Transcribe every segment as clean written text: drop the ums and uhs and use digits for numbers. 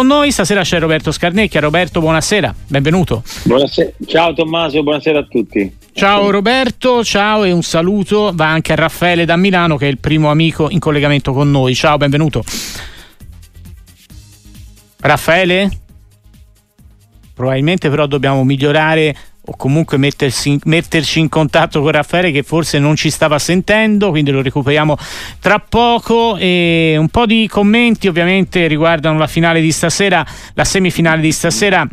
con noi. Stasera c'è Roberto Scarnecchia. Roberto, buonasera, benvenuto. Buonasera. Ciao Tommaso, buonasera a tutti. Ciao Roberto, ciao, e un saluto va anche a Raffaele da Milano, che è il primo amico in collegamento con noi. Ciao, benvenuto. Raffaele? Probabilmente però dobbiamo migliorare o comunque metterci in contatto con Raffaele, che forse non ci stava sentendo, quindi lo recuperiamo tra poco. E un po' di commenti ovviamente riguardano la finale di stasera, la semifinale di stasera.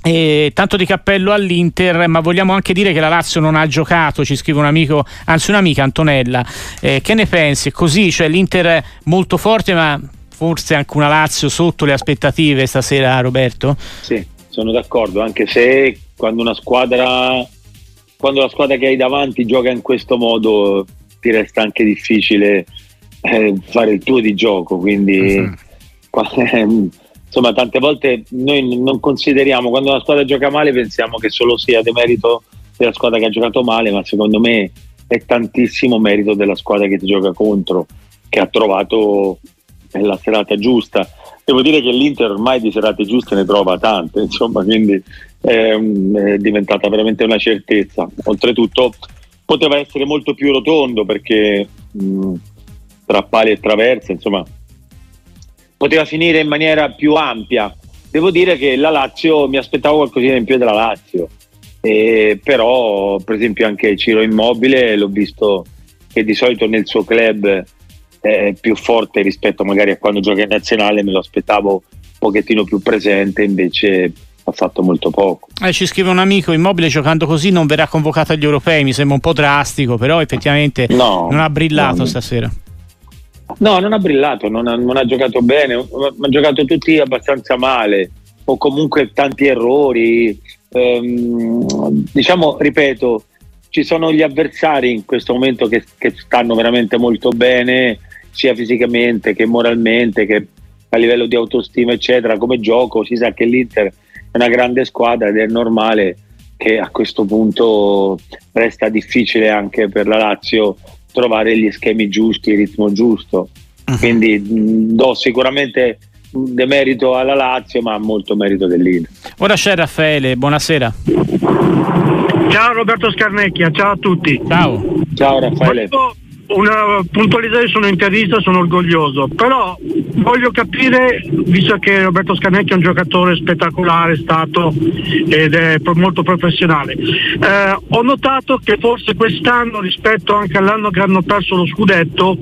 Tanto di cappello all'Inter, ma vogliamo anche dire che la Lazio non ha giocato, ci scrive un amico, anzi un'amica, Antonella. Che ne pensi? Così, cioè l'Inter molto forte, ma forse anche una Lazio sotto le aspettative stasera, Roberto? Sì, sono d'accordo, anche se quando la squadra che hai davanti gioca in questo modo ti resta anche difficile fare il tuo di gioco, quindi insomma tante volte noi non consideriamo, quando una squadra gioca male pensiamo che solo sia demerito della squadra che ha giocato male, ma secondo me è tantissimo merito della squadra che ti gioca contro, che ha trovato la serata giusta. Devo dire che l'Inter ormai di serate giuste ne trova tante, insomma, quindi è diventata veramente una certezza. Oltretutto poteva essere molto più rotondo, perché tra pali e traverse, insomma, poteva finire in maniera più ampia. Devo dire che la Lazio, mi aspettavo qualcosina in più della Lazio, però per esempio anche Ciro Immobile l'ho visto che di solito nel suo club è più forte rispetto magari a quando gioca in nazionale, me lo aspettavo un pochettino più presente, invece ha fatto molto poco. Ci scrive un amico: Immobile giocando così non verrà convocato agli europei. Mi sembra un po' drastico, però effettivamente non ha brillato stasera. No, non ha brillato, non ha giocato bene, ha giocato tutti abbastanza male, o comunque tanti errori. Diciamo, ripeto, ci sono gli avversari in questo momento che stanno veramente molto bene, sia fisicamente che moralmente, che a livello di autostima, eccetera. Come gioco si sa che l'Inter è una grande squadra ed è normale che a questo punto resta difficile anche per la Lazio trovare gli schemi giusti, il ritmo giusto. Quindi do sicuramente demerito alla Lazio, ma molto merito dell'Inter. Ora c'è Raffaele, buonasera. Ciao Roberto Scarnecchia, ciao a tutti. Ciao. Ciao Raffaele. Voglio una puntualizzazione, sono interista, sono orgoglioso, però voglio capire, visto che Roberto Scarnecchia è un giocatore spettacolare, è stato ed è molto professionale, ho notato che forse quest'anno, rispetto anche all'anno che hanno perso lo scudetto,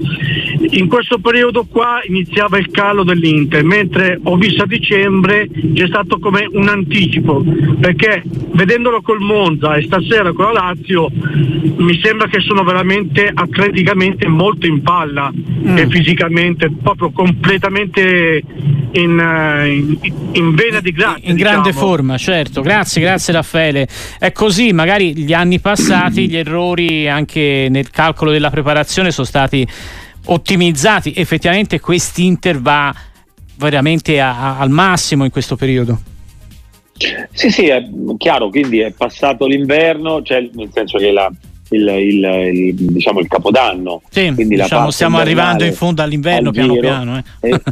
in questo periodo qua iniziava il calo dell'Inter, mentre ho visto a dicembre c'è stato come un anticipo, perché vedendolo col Monza e stasera con la Lazio mi sembra che sono veramente atleticamente molto in palla e fisicamente proprio completamente in vena di grazia, in grande forma. Certo, grazie Raffaele. È così, magari gli anni passati gli errori anche nel calcolo della preparazione sono stati ottimizzati. Effettivamente quest'Inter va veramente al massimo in questo periodo. Sì, è chiaro, quindi è passato l'inverno, cioè nel senso che la diciamo il capodanno, sì, quindi diciamo, la stiamo arrivando in fondo all'inverno piano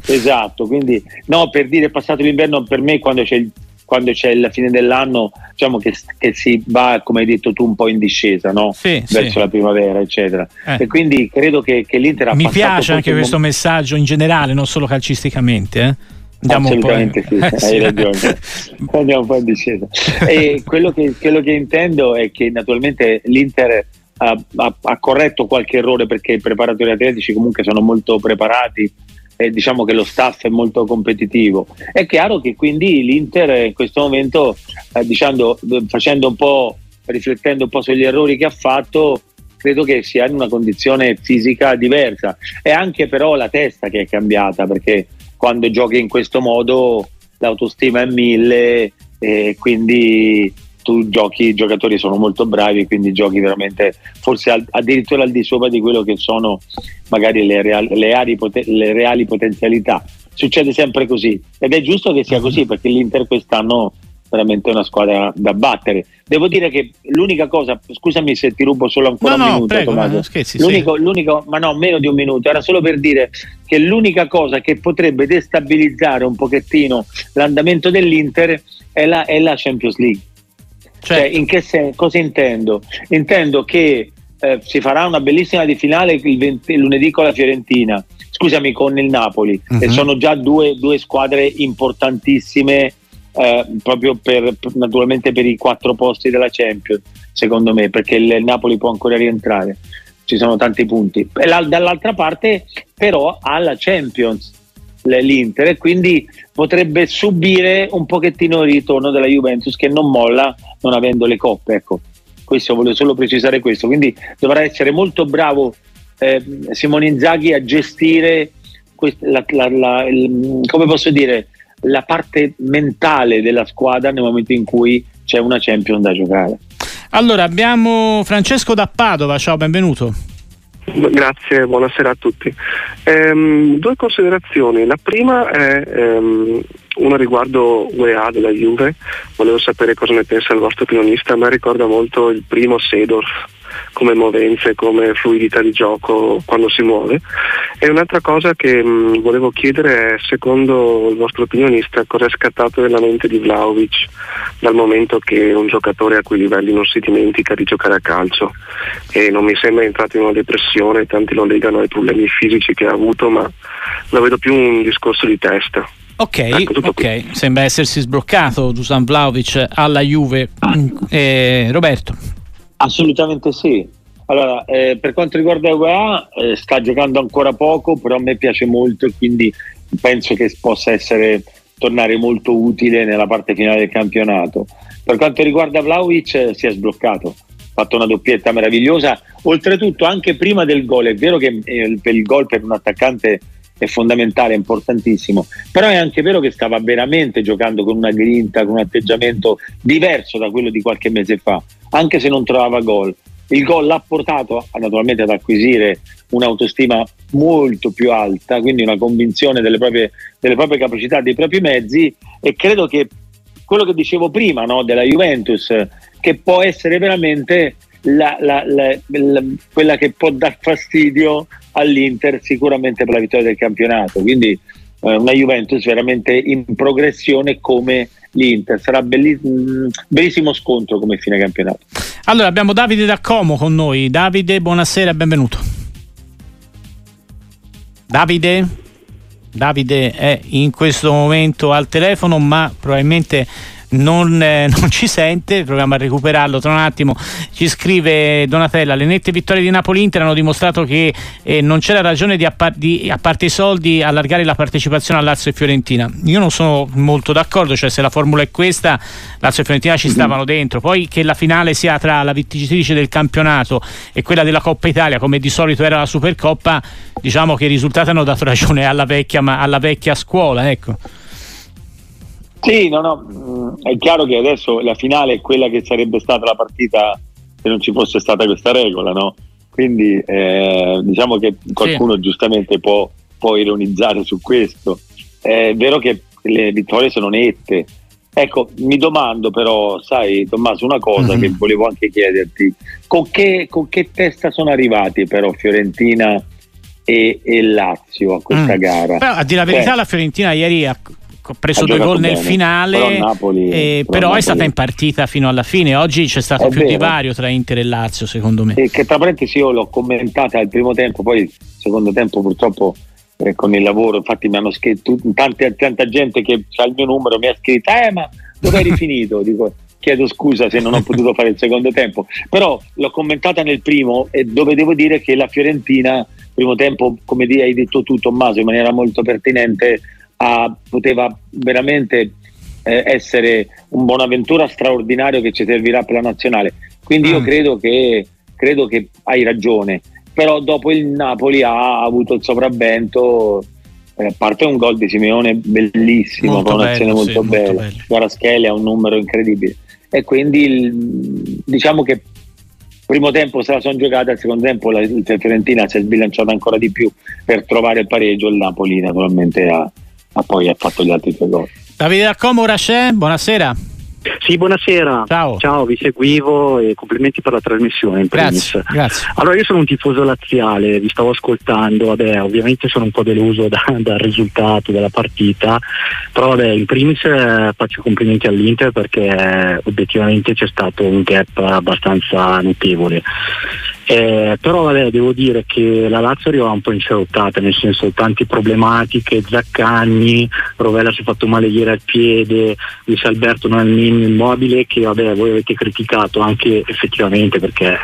esatto, quindi no, per dire passato l'inverno, per me quando c'è la fine dell'anno, diciamo che si va, come hai detto tu, un po' in discesa, no? Verso la primavera, eccetera. E quindi credo che l'Inter ha, mi piace anche questo messaggio in generale, non solo calcisticamente, Andiamo assolutamente un po' in... sì, hai ragione. Andiamo un po' in discesa. E quello che intendo è che naturalmente l'Inter ha corretto qualche errore, perché i preparatori atletici comunque sono molto preparati e diciamo che lo staff è molto competitivo. È chiaro che quindi l'Inter in questo momento, diciamo, facendo un po', riflettendo un po' sugli errori che ha fatto, credo che sia in una condizione fisica diversa. È anche però la testa che è cambiata, perché quando giochi in questo modo l'autostima è 1000 e quindi tu giochi, i giocatori sono molto bravi, quindi giochi veramente forse addirittura al di sopra di quello che sono magari le reali potenzialità. Succede sempre così ed è giusto che sia così, perché l'Inter quest'anno veramente una squadra da battere. Devo dire che l'unica cosa, scusami se ti rubo solo ancora un minuto, prego, Tommaso, scherzi, meno di un minuto, era solo per dire che l'unica cosa che potrebbe destabilizzare un pochettino l'andamento dell'Inter è la Champions League. Certo. Cioè, in che senso, cosa intendo? Intendo che si farà una bellissima di finale lunedì con la Fiorentina, scusami, con il Napoli, e sono già due squadre importantissime, proprio naturalmente per i 4 posti della Champions, secondo me, perché il Napoli può ancora rientrare, ci sono tanti punti. Dall'altra parte però ha la Champions l'Inter, e quindi potrebbe subire un pochettino il ritorno della Juventus, che non molla non avendo le coppe, ecco. Questo, voglio solo precisare questo, quindi dovrà essere molto bravo Simone Inzaghi a gestire la parte mentale della squadra nel momento in cui c'è una Champions da giocare. Allora abbiamo Francesco da Padova, ciao, benvenuto. Grazie, buonasera a tutti. Due considerazioni, la prima è una riguardo Weah della Juve, volevo sapere cosa ne pensa il vostro opinionista. A me ricorda molto il primo Seedorf come movenze, come fluidità di gioco quando si muove, e un'altra cosa che volevo chiedere è, secondo il vostro opinionista, cosa è scattato nella mente di Vlahović, dal momento che un giocatore a quei livelli non si dimentica di giocare a calcio e non mi sembra entrato in una depressione, tanti lo legano ai problemi fisici che ha avuto, ma lo vedo più un discorso di testa. Ok, sembra essersi sbloccato Dusan Vlahović alla Juve. Roberto? Assolutamente sì. Allora, per quanto riguarda Weah, sta giocando ancora poco, però a me piace molto, quindi penso che possa tornare molto utile nella parte finale del campionato. Per quanto riguarda Vlahović, si è sbloccato, ha fatto una doppietta meravigliosa, oltretutto anche prima del gol. È vero che il gol per un attaccante è fondamentale, è importantissimo, però è anche vero che stava veramente giocando con una grinta, con un atteggiamento diverso da quello di qualche mese fa, anche se non trovava gol. Il gol l'ha portato naturalmente ad acquisire un'autostima molto più alta, quindi una convinzione delle proprie capacità, dei propri mezzi, e credo che quello che dicevo prima, no, della Juventus, che può essere veramente quella che può dar fastidio all'Inter sicuramente per la vittoria del campionato, quindi una Juventus veramente in progressione come l'Inter. Sarà bellissimo scontro come fine campionato. Allora abbiamo Davide D'Accomo con noi. Davide, buonasera, benvenuto. Davide è in questo momento al telefono, ma probabilmente non ci sente, proviamo a recuperarlo tra un attimo. Ci scrive Donatella: le nette vittorie di Napoli-Inter hanno dimostrato che non c'era ragione di, a parte i soldi, allargare la partecipazione a Lazio e Fiorentina. Io non sono molto d'accordo, cioè se la formula è questa, Lazio e Fiorentina ci stavano dentro, poi che la finale sia tra la vincitrice del campionato e quella della Coppa Italia, come di solito era la Supercoppa, diciamo che i risultati hanno dato ragione alla vecchia scuola, ecco. Sì, no, è chiaro che adesso la finale è quella che sarebbe stata la partita se non ci fosse stata questa regola, no? Quindi diciamo che qualcuno giustamente può ironizzare su questo. È vero che le vittorie sono nette. Ecco, mi domando però, sai Tommaso, una cosa che volevo anche chiederti: con che testa sono arrivati però Fiorentina e Lazio a questa gara? Però, a dire la verità, la Fiorentina ieri ha preso 2 gol nel finale, però Napoli è stata in partita fino alla fine. Oggi c'è stato divario tra Inter e Lazio, secondo me. Che tra parentesi io l'ho commentata al primo tempo, poi il secondo tempo purtroppo con il lavoro, infatti mi hanno scritto tanta gente che ha il mio numero, mi ha scritto ma dove eri finito? Dico, chiedo scusa se non ho potuto fare il secondo tempo, però l'ho commentata nel primo, e dove devo dire che la Fiorentina primo tempo, come hai detto tu Tommaso in maniera molto pertinente, poteva veramente essere un Bonaventura straordinario che ci servirà per la nazionale, quindi io credo che hai ragione, però dopo il Napoli ha avuto il sopravvento, a parte un gol di Simeone bellissimo, con un'azione molto bella. Guaraschelli ha un numero incredibile, e quindi diciamo che primo tempo se la sono giocata, al secondo tempo la Fiorentina si è sbilanciata ancora di più per trovare il pareggio, il Napoli naturalmente ha poi fatto gli altri 2 gol. Davide D'Accomo, ora c'è, buonasera. Sì, buonasera. Ciao. Ciao, vi seguivo e complimenti per la trasmissione in primis. Grazie. Allora, io sono un tifoso laziale, vi stavo ascoltando, vabbè, ovviamente sono un po' deluso dal risultato della partita, però vabbè, in primis faccio complimenti all'Inter perché obiettivamente c'è stato un gap abbastanza notevole. Però vabbè, devo dire che la Lazio arriva un po' incerottata, nel senso tante problematiche, Zaccagni, Rovella si è fatto male ieri al piede, Luis Alberto Nannini, Immobile, che vabbè voi avete criticato anche effettivamente perché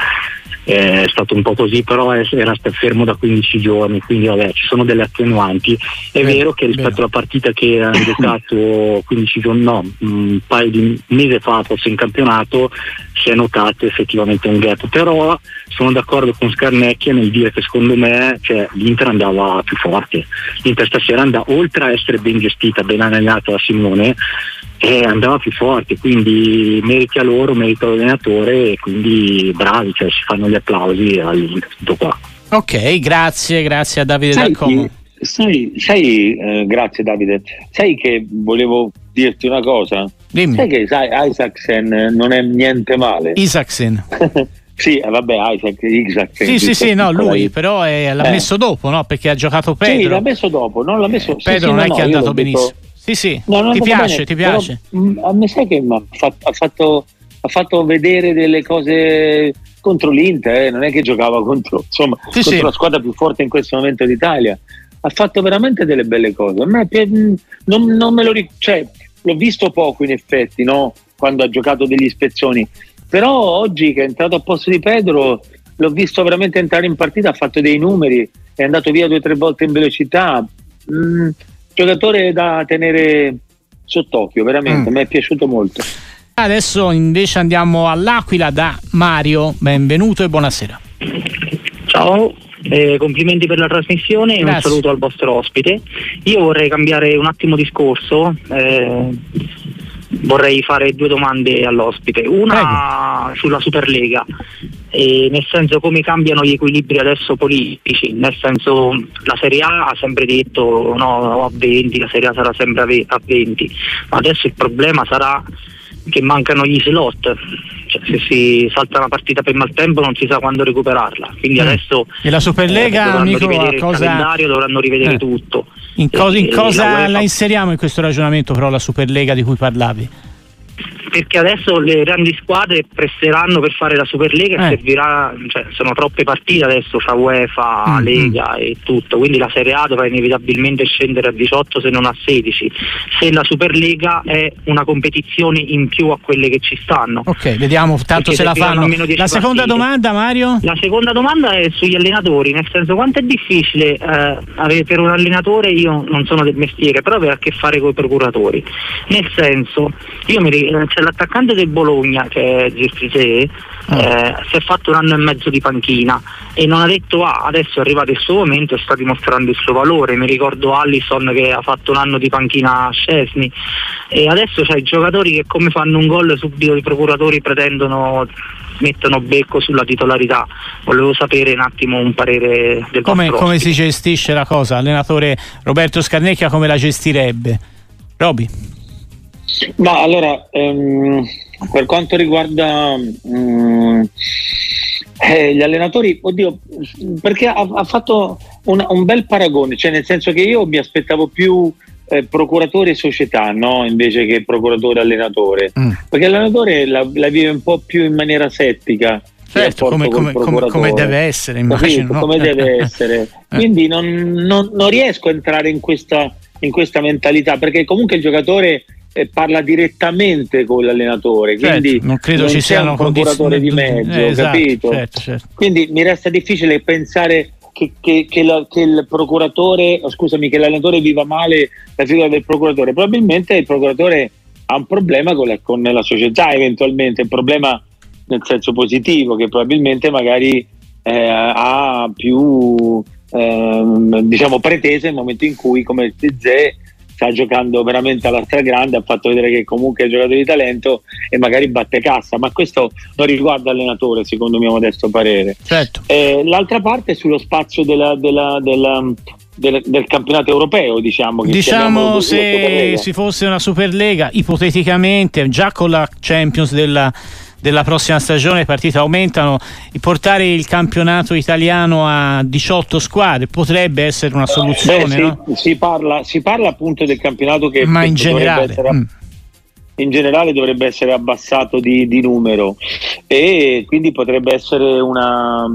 è stato un po' così, però era fermo da 15 giorni, quindi vabbè ci sono delle attenuanti. È vero che rispetto alla partita che hanno giocato 15 giorni, no, un paio di mese fa forse in campionato, si è notato effettivamente un gap, però sono d'accordo con Scarnecchia nel dire che secondo me, cioè, l'Inter andava più forte, l'Inter stasera andava, oltre a essere ben gestita, ben allenata da Simone, andava più forte, quindi meriti a loro, merito all'allenatore, e quindi bravi, cioè si fanno gli applausi all'Inter, tutto qua. Ok, grazie a Davide D'Accomo. Sai, grazie Davide, sai che volevo dirti una cosa? Dimmi. Sai che Isaksen non è niente male? Isaksen sì, vabbè, Isaksen sì, no, lui però l'ha messo dopo, no? Perché ha giocato Pedro. Sì, l'ha messo dopo, non l'ha messo Pedro, sì, non è che è andato benissimo. Detto, sì, no, ti piace. Però, a me sai che ha fatto vedere delle cose contro l'Inter, non è che giocava contro la squadra più forte in questo momento d'Italia. Ha fatto veramente delle belle cose. A me non me lo ricordo, cioè, l'ho visto poco in effetti, no? Quando ha giocato degli spezzoni, però oggi che è entrato al posto di Pedro l'ho visto veramente entrare in partita, ha fatto dei numeri, è andato via 2 o 3 volte in velocità. Giocatore da tenere sott'occhio, veramente, mi è piaciuto molto. Adesso invece andiamo all'Aquila da Mario, benvenuto e buonasera. Ciao, complimenti per la trasmissione e un saluto al vostro ospite. Io vorrei cambiare un attimo discorso, vorrei fare 2 domande all'ospite, una sulla Superlega, nel senso come cambiano gli equilibri adesso politici, nel senso la Serie A ha sempre detto no a 20, la Serie A sarà sempre a 20, ma adesso il problema sarà che mancano gli slot, cioè, se si salta una partita per maltempo non si sa quando recuperarla, quindi adesso e la Superlega dovranno rivedere tutto. In cosa la inseriamo in questo ragionamento però la Superlega di cui parlavi? Perché adesso le grandi squadre presseranno per fare la Superlega e servirà, cioè, sono troppe partite adesso fra UEFA, Lega e tutto, quindi la Serie A dovrà inevitabilmente scendere a 18 se non a 16, se la Superlega è una competizione in più a quelle che ci stanno. Ok, vediamo tanto se la fanno. La seconda domanda, Mario? La seconda domanda è sugli allenatori, nel senso quanto è difficile avere per un allenatore, io non sono del mestiere, però avere a che fare con i procuratori, nel senso cioè l'attaccante del Bologna che è Zizzi, si è fatto un anno e mezzo di panchina e non ha detto adesso è arrivato il suo momento e sta dimostrando il suo valore. Mi ricordo Allison che ha fatto un anno di panchina a Scesni, e adesso c'è i giocatori che come fanno un gol subito i procuratori mettono becco sulla titolarità. Volevo sapere un attimo un parere del come si gestisce la cosa, allenatore Roberto Scarnecchia come la gestirebbe, Roby? Ma allora, per quanto riguarda gli allenatori, oddio, perché ha fatto un bel paragone, cioè nel senso che io mi aspettavo più procuratore e società, no? Invece che procuratore allenatore, perché l'allenatore la vive un po' più in maniera settica. Certo, come deve essere, immagino. Capito? No? Come deve essere. Quindi non riesco a entrare in questa mentalità, perché comunque il giocatore parla direttamente con l'allenatore, quindi non credo ci sia un procuratore di mezzo, esatto, capito? Certo. Quindi mi resta difficile pensare che il procuratore, che l'allenatore viva male la figura del procuratore. Probabilmente il procuratore ha un problema con la società, eventualmente un problema nel senso positivo, che probabilmente magari ha più pretese nel momento in cui, come Zizzi, sta giocando veramente alla stragrande, ha fatto vedere che comunque è un giocatore di talento e magari batte cassa, ma questo non riguarda l'allenatore, secondo il mio modesto parere. Certo. L'altra parte è sullo spazio della del campionato europeo, diciamo se ci fosse una Superlega ipoteticamente, già con la Champions della prossima stagione le partite aumentano, portare il campionato italiano a 18 squadre potrebbe essere una soluzione. No? Si parla appunto del campionato che, ma in generale dovrebbe essere abbassato di numero, e quindi potrebbe essere una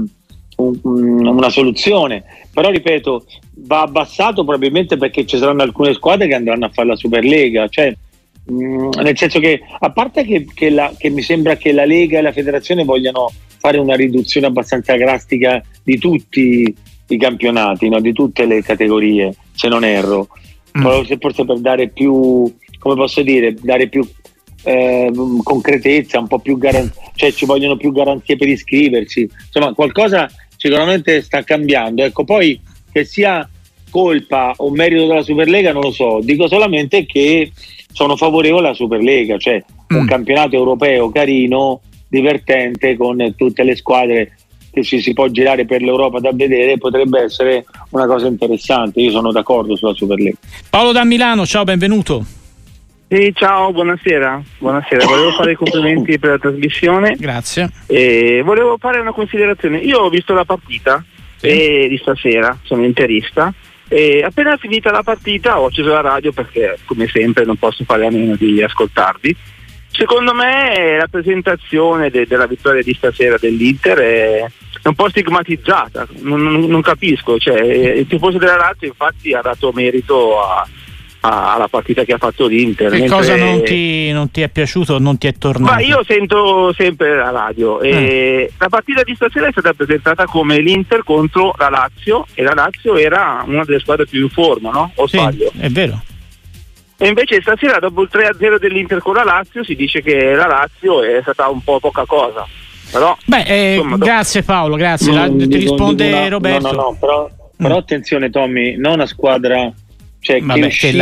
soluzione, però ripeto, va abbassato probabilmente perché ci saranno alcune squadre che andranno a fare la Superlega, nel senso che, a parte che mi sembra che la Lega e la Federazione vogliano fare una riduzione abbastanza drastica di tutti i campionati, no? Di tutte le categorie, se non erro, forse per dare più, come posso dire, dare più concretezza, un po' più ci vogliono più garanzie per iscriversi, insomma qualcosa sicuramente sta cambiando, ecco. Poi che sia colpa o merito della Superlega non lo so, dico solamente che sono favorevole alla Superlega, un campionato europeo carino, divertente, con tutte le squadre che ci si può girare per l'Europa da vedere, potrebbe essere una cosa interessante. Io sono d'accordo sulla Superlega. Paolo da Milano, ciao, benvenuto. Sì, ciao, buonasera. Volevo fare i complimenti per la trasmissione. Grazie. Volevo fare una considerazione. Io ho visto la partita di stasera, sono interista. E appena finita la partita ho acceso la radio perché, come sempre, non posso fare a meno di ascoltarvi. Secondo me la presentazione della vittoria di stasera dell'Inter è un po' stigmatizzata, non capisco, il tifoso della Lazio infatti ha dato merito alla partita che ha fatto l'Inter. Che cosa non ti è piaciuto, non ti è tornato? Ma io sento sempre la radio e la partita di stasera è stata presentata come l'Inter contro la Lazio, e la Lazio era una delle squadre più in forma, no? O sbaglio? È vero. E invece stasera, dopo il 3-0 dell'Inter con la Lazio, si dice che la Lazio è stata un po' poca cosa. Però, insomma, grazie Paolo, grazie. Ti risponde Roberto. No, però attenzione Tommy, non una stasera.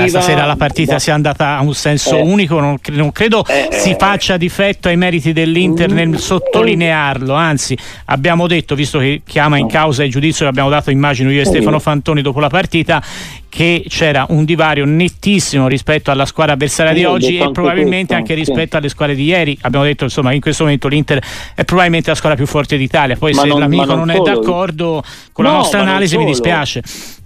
Stasera la partita sia andata a un senso unico, non credo si faccia difetto ai meriti dell'Inter nel sottolinearlo, anzi abbiamo detto, visto che chiama in causa il giudizio che abbiamo dato, immagino io e Stefano Fantoni dopo la partita, che c'era un divario nettissimo rispetto alla squadra avversaria di oggi e probabilmente anche rispetto alle squadre di ieri. Abbiamo detto, insomma, in questo momento l'Inter è probabilmente la squadra più forte d'Italia, poi l'amico non è d'accordo con la nostra analisi mi dispiace.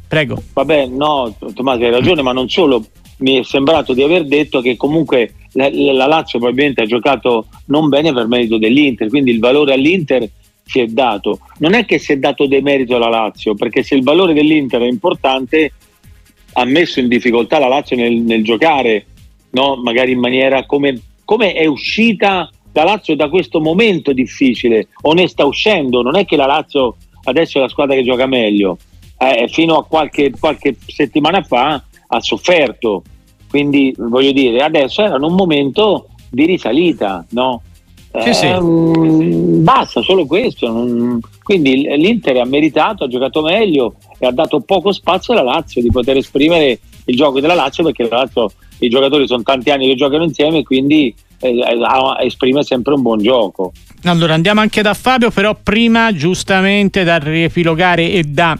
Prego. Vabbè, no, Tommaso hai ragione, ma non solo, mi è sembrato di aver detto che comunque la Lazio probabilmente ha giocato non bene per merito dell'Inter, quindi il valore all'Inter si è dato. Non è che si è dato demerito alla Lazio, perché se il valore dell'Inter è importante, ha messo in difficoltà la Lazio nel giocare, no? Magari in maniera come è uscita la Lazio da questo momento difficile, o ne sta uscendo. Non è che la Lazio adesso è la squadra che gioca meglio. Fino a qualche settimana fa ha sofferto, quindi voglio dire adesso era un momento di risalita, no? Basta solo questo, quindi l'Inter ha meritato, ha giocato meglio e ha dato poco spazio alla Lazio di poter esprimere il gioco della Lazio, perché la Lazio, i giocatori sono tanti anni che giocano insieme, quindi esprime sempre un buon gioco. Allora andiamo anche da Fabio, però prima giustamente da riepilogare e da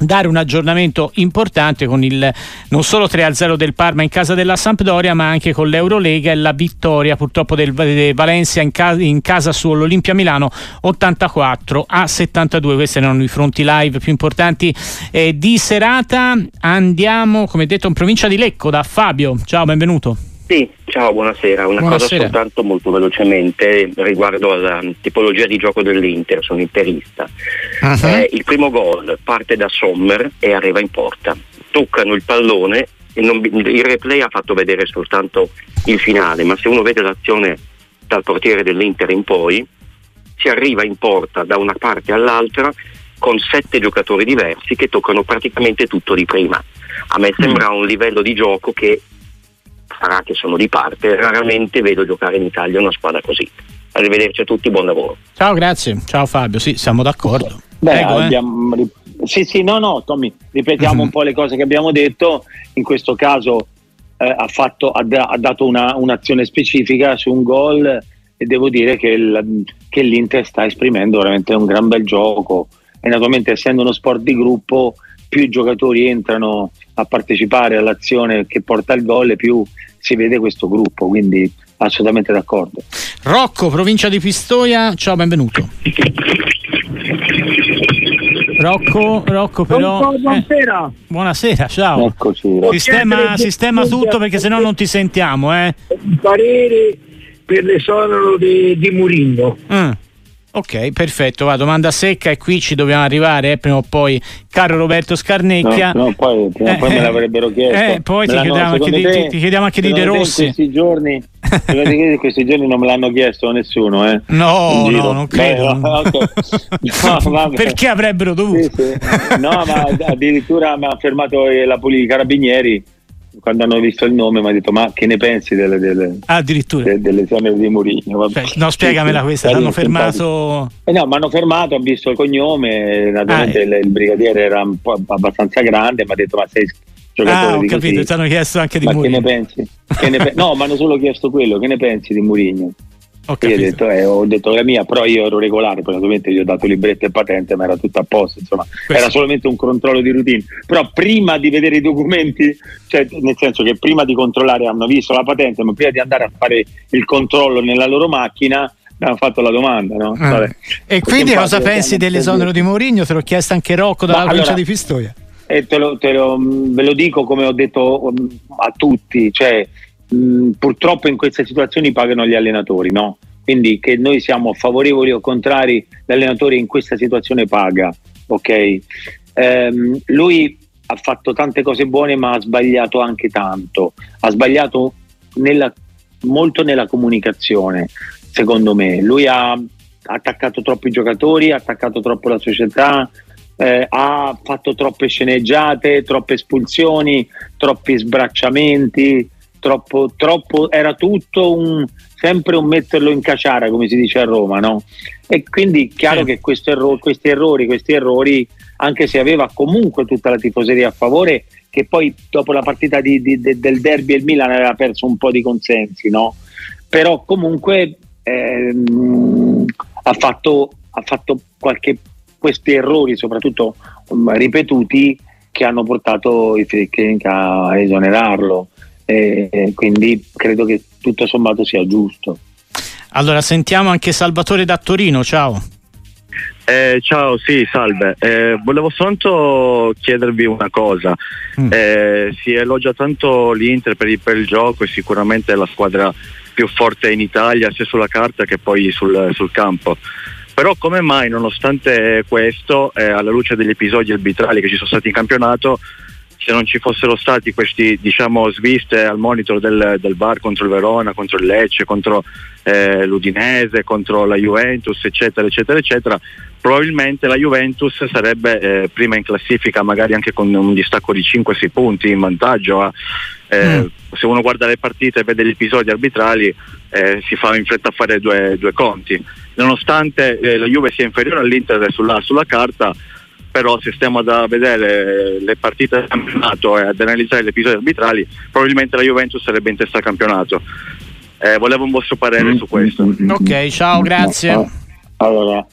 dare un aggiornamento importante con il non solo 3-0 del Parma in casa della Sampdoria, ma anche con l'Eurolega e la vittoria purtroppo del Valencia in casa sull'Olimpia Milano 84-72. Questi erano i fronti live più importanti di serata. Andiamo, come detto, in provincia di Lecco da Fabio. Ciao, benvenuto. Sì, ciao, buonasera. Una cosa soltanto molto velocemente riguardo alla tipologia di gioco dell'Inter, sono interista. Uh-huh. Il primo gol parte da Sommer e arriva in porta. Toccano il pallone e il replay ha fatto vedere soltanto il finale, ma se uno vede l'azione dal portiere dell'Inter in poi, si arriva in porta da una parte all'altra con 7 giocatori diversi che toccano praticamente tutto di prima. A me sembra un livello di gioco che, sarà che sono di parte, raramente vedo giocare in Italia una squadra così. Arrivederci a tutti, buon lavoro. Ciao, grazie. Ciao Fabio, sì, siamo d'accordo. Prego, Tommy, ripetiamo un po' le cose che abbiamo detto. In questo caso ha dato un'azione specifica su un gol, e devo dire che l'Inter sta esprimendo veramente un gran bel gioco, e naturalmente essendo uno sport di gruppo più i giocatori entrano a partecipare all'azione che porta al gol, più si vede questo gruppo, quindi assolutamente d'accordo. Rocco, provincia di Pistoia, ciao, benvenuto. Rocco però. Buonasera. Buonasera, ciao. Eccoci, sistema tutto perché sennò non ti sentiamo, eh. Parere per l'esonero di Mourinho. Ok, perfetto, va, domanda secca, e qui ci dobbiamo arrivare, prima o poi, caro Roberto Scarnecchia. Poi me l'avrebbero chiesto. Poi ti chiediamo anche di De Rossi. In questi giorni non me l'hanno chiesto nessuno, eh? No, non credo. Okay. Perché avrebbero dovuto? Sì. No, ma addirittura mi ha fermato la Polizia, i Carabinieri, quando hanno visto il nome, mi ha detto: ma che ne pensi dell'esonero di Mourinho? Cioè, no, spiegamela questa. L'hanno fermato. No, mi hanno fermato, hanno visto il cognome, naturalmente il brigadiere era un po' abbastanza grande, mi ha detto: ma sei giocatore di così? Capito, ti hanno chiesto anche di Mourinho. Ma che ne pensi? No, mi hanno solo chiesto quello, che ne pensi di Mourinho? Io ho detto la mia, però io ero regolare, poi naturalmente gli ho dato libretto e patente, ma era tutto a posto, insomma, era solamente un controllo di routine. Però prima di vedere i documenti, cioè nel senso che prima di controllare hanno visto la patente, ma prima di andare a fare il controllo nella loro macchina hanno fatto la domanda, no? Vabbè. E quindi cosa pensi dell'esonero di Mourinho? Te l'ho chiesto anche Rocco dalla provincia di Pistoia. E ve lo dico come ho detto a tutti, cioè purtroppo in queste situazioni pagano gli allenatori, no? Quindi che noi siamo favorevoli o contrari, l'allenatore in questa situazione paga, ok? Lui ha fatto tante cose buone, ma ha sbagliato anche tanto, ha sbagliato molto nella comunicazione, secondo me. Lui ha attaccato troppi giocatori, ha attaccato troppo la società, ha fatto troppe sceneggiate, troppe espulsioni, troppi sbracciamenti, troppo era tutto sempre un metterlo in caciara, come si dice a Roma, no? E quindi chiaro che questi errori, anche se aveva comunque tutta la tifoseria a favore, che poi dopo la partita del derby il Milan aveva perso un po' di consensi, no? Però comunque ha fatto questi errori, soprattutto ripetuti, che hanno portato i Friedkin a esonerarlo. Quindi credo che tutto sommato sia giusto. Allora sentiamo anche Salvatore da Torino, ciao. Ciao, sì, salve. Volevo soltanto chiedervi una cosa. Si elogia tanto l'Inter per il gioco, e sicuramente è la squadra più forte in Italia, sia sulla carta che poi sul campo. Però come mai, nonostante questo, alla luce degli episodi arbitrali che ci sono stati in campionato, se non ci fossero stati questi, diciamo, sviste al monitor del VAR contro il Verona, contro il Lecce, contro l'Udinese, contro la Juventus, eccetera, probabilmente la Juventus sarebbe prima in classifica, magari anche con un distacco di 5-6 punti in vantaggio. Se uno guarda le partite e vede gli episodi arbitrali, si fa in fretta a fare due conti. Nonostante la Juve sia inferiore all'Inter sulla carta, però se stiamo a vedere le partite del campionato e ad analizzare gli episodi arbitrali, probabilmente la Juventus sarebbe in testa al campionato. Volevo un vostro parere su questo. Ok, ciao, grazie. Allora,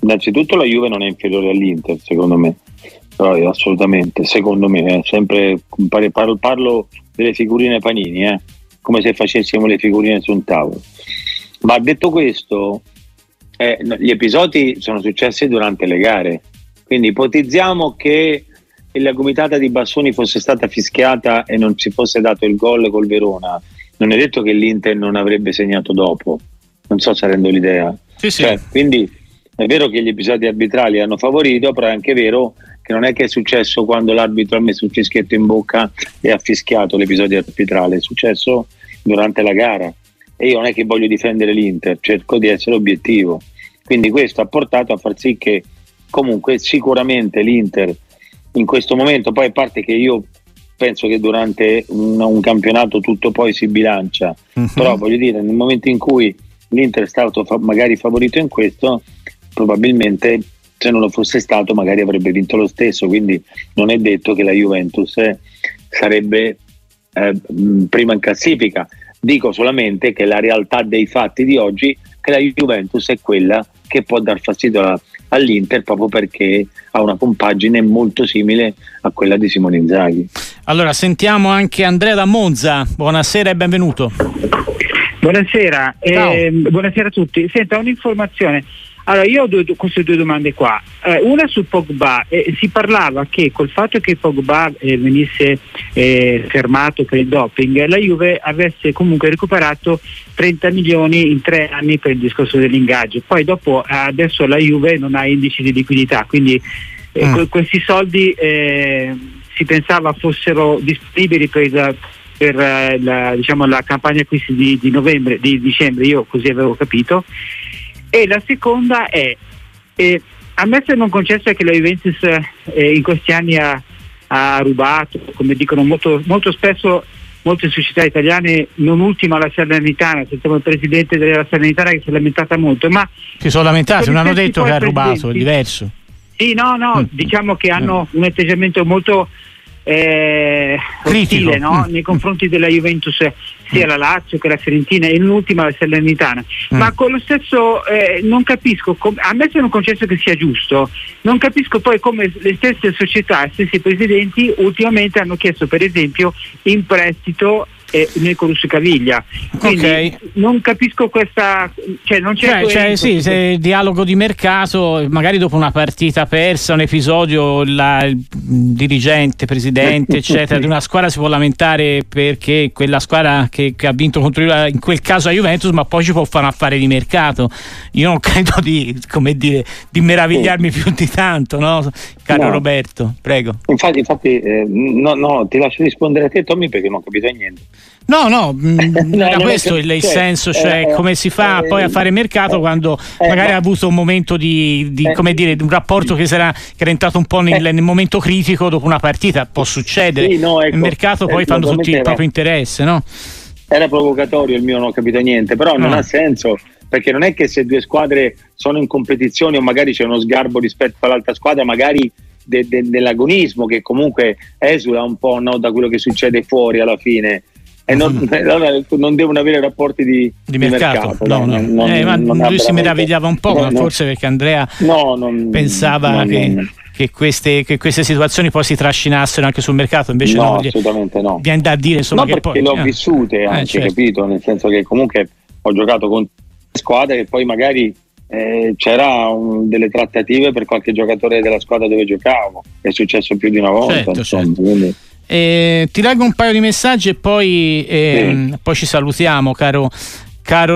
innanzitutto la Juve non è inferiore all'Inter, secondo me, però assolutamente, secondo me, sempre parlo delle figurine panini, come se facessimo le figurine su un tavolo. Ma detto questo, gli episodi sono successi durante le gare, quindi ipotizziamo che la gomitata di Bassoni fosse stata fischiata e non ci fosse dato il gol col Verona, non è detto che l'Inter non avrebbe segnato dopo, non so se rendo l'idea. Sì. Cioè, quindi è vero che gli episodi arbitrali hanno favorito, però è anche vero che non è che è successo quando l'arbitro ha messo un fischietto in bocca e ha fischiato l'episodio arbitrale, è successo durante la gara, e io non è che voglio difendere l'Inter, cerco di essere obiettivo, quindi questo ha portato a far sì che comunque sicuramente l'Inter in questo momento, poi a parte che io penso che durante un campionato tutto poi si bilancia, però voglio dire, nel momento in cui l'Inter è stato magari favorito in questo, probabilmente se non lo fosse stato magari avrebbe vinto lo stesso, quindi non è detto che la Juventus sarebbe prima in classifica. Dico solamente che la realtà dei fatti di oggi, che la Juventus è quella che può dar fastidio alla all'Inter proprio perché ha una compagine molto simile a quella di Simone Inzaghi. Allora sentiamo anche Andrea da Monza, buonasera e benvenuto. Buonasera, buonasera a tutti. Senta, un'informazione. Allora, io ho queste due domande qua. Una su Pogba. Si parlava che col fatto che Pogba venisse fermato per il doping, la Juve avesse comunque recuperato 30 milioni in 3 anni per il discorso dell'ingaggio. Poi dopo, adesso la Juve non ha indici di liquidità, quindi questi soldi si pensava fossero disponibili per la campagna acquisti di novembre, di dicembre, io così avevo capito. E la seconda è, ammesso e non concesso che la Juventus in questi anni ha rubato, come dicono molto, molto spesso molte società italiane, non ultima la Salernitana, sentiamo il presidente della Salernitana che si è lamentata molto, ma si sono lamentati, non hanno detto che ha rubato, è diverso. Sì, diciamo che hanno un atteggiamento molto critico, ostile, no? Nei confronti della Juventus, sia la Lazio che la Fiorentina e l'ultima la Salernitana, ma con lo stesso non capisco, a me sono concesso che sia giusto, non capisco poi come le stesse società, i stessi presidenti ultimamente hanno chiesto per esempio in prestito nel Corus Caviglia, quindi non capisco questa, non c'è sì, se dialogo di mercato, magari dopo una partita persa, un episodio, il dirigente, presidente eccetera di una squadra si può lamentare perché quella squadra che ha vinto contro in quel caso la Juventus, ma poi ci può fare un affare di mercato. Io non credo di meravigliarmi più di tanto, no? Caro Roberto, prego. Infatti no, ti lascio rispondere a te, Tommy, perché non ho capito niente. Era questo il senso, come si fa poi a fare mercato quando magari ha avuto un momento di un rapporto che era entrato un po' nel momento critico dopo una partita, può succedere. Sì, il mercato poi fanno tutti il proprio interesse, no? Era provocatorio il mio, non ho capito niente, però non ha senso, perché non è che se due squadre sono in competizione o magari c'è uno sgarbo rispetto all'altra squadra, magari dell'agonismo che comunque esula un po', no, da quello che succede fuori alla fine. E non devono avere rapporti di mercato. Lui si meravigliava un po', forse perché Andrea pensava che queste situazioni poi si trascinassero anche sul mercato, invece no, assolutamente no. Viene da dire che perché le ho vissute anche, certo. Capito? Nel senso che comunque ho giocato con squadre che poi magari c'era delle trattative per qualche giocatore della squadra dove giocavo, è successo più di una volta, certo. Quindi ti leggo un paio di messaggi e poi ci salutiamo, caro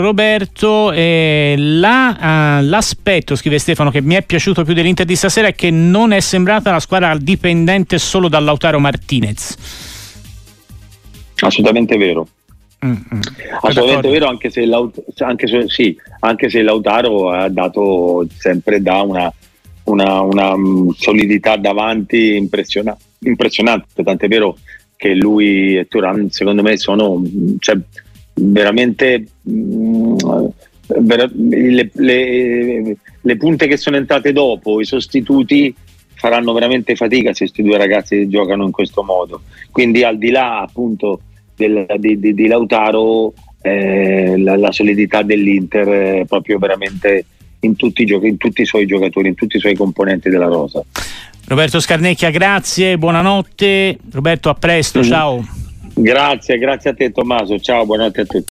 Roberto. L'aspetto, scrive Stefano, che mi è piaciuto più dell'Inter di stasera è che non è sembrata una squadra dipendente solo da Lautaro Martinez. Assolutamente vero. Assolutamente vero, anche se Lautaro ha dato sempre da una solidità davanti impressionante, tant'è vero che lui e Thuram secondo me sono veramente le punte che sono entrate dopo, i sostituti faranno veramente fatica se questi due ragazzi giocano in questo modo, quindi al di là appunto di Lautaro la solidità dell'Inter è proprio veramente in tutti i giochi, in tutti i suoi giocatori, in tutti i suoi componenti della rosa. Roberto Scarnecchia, grazie, buonanotte. Roberto, a presto, ciao. Grazie a te Tommaso, ciao, buonanotte a tutti.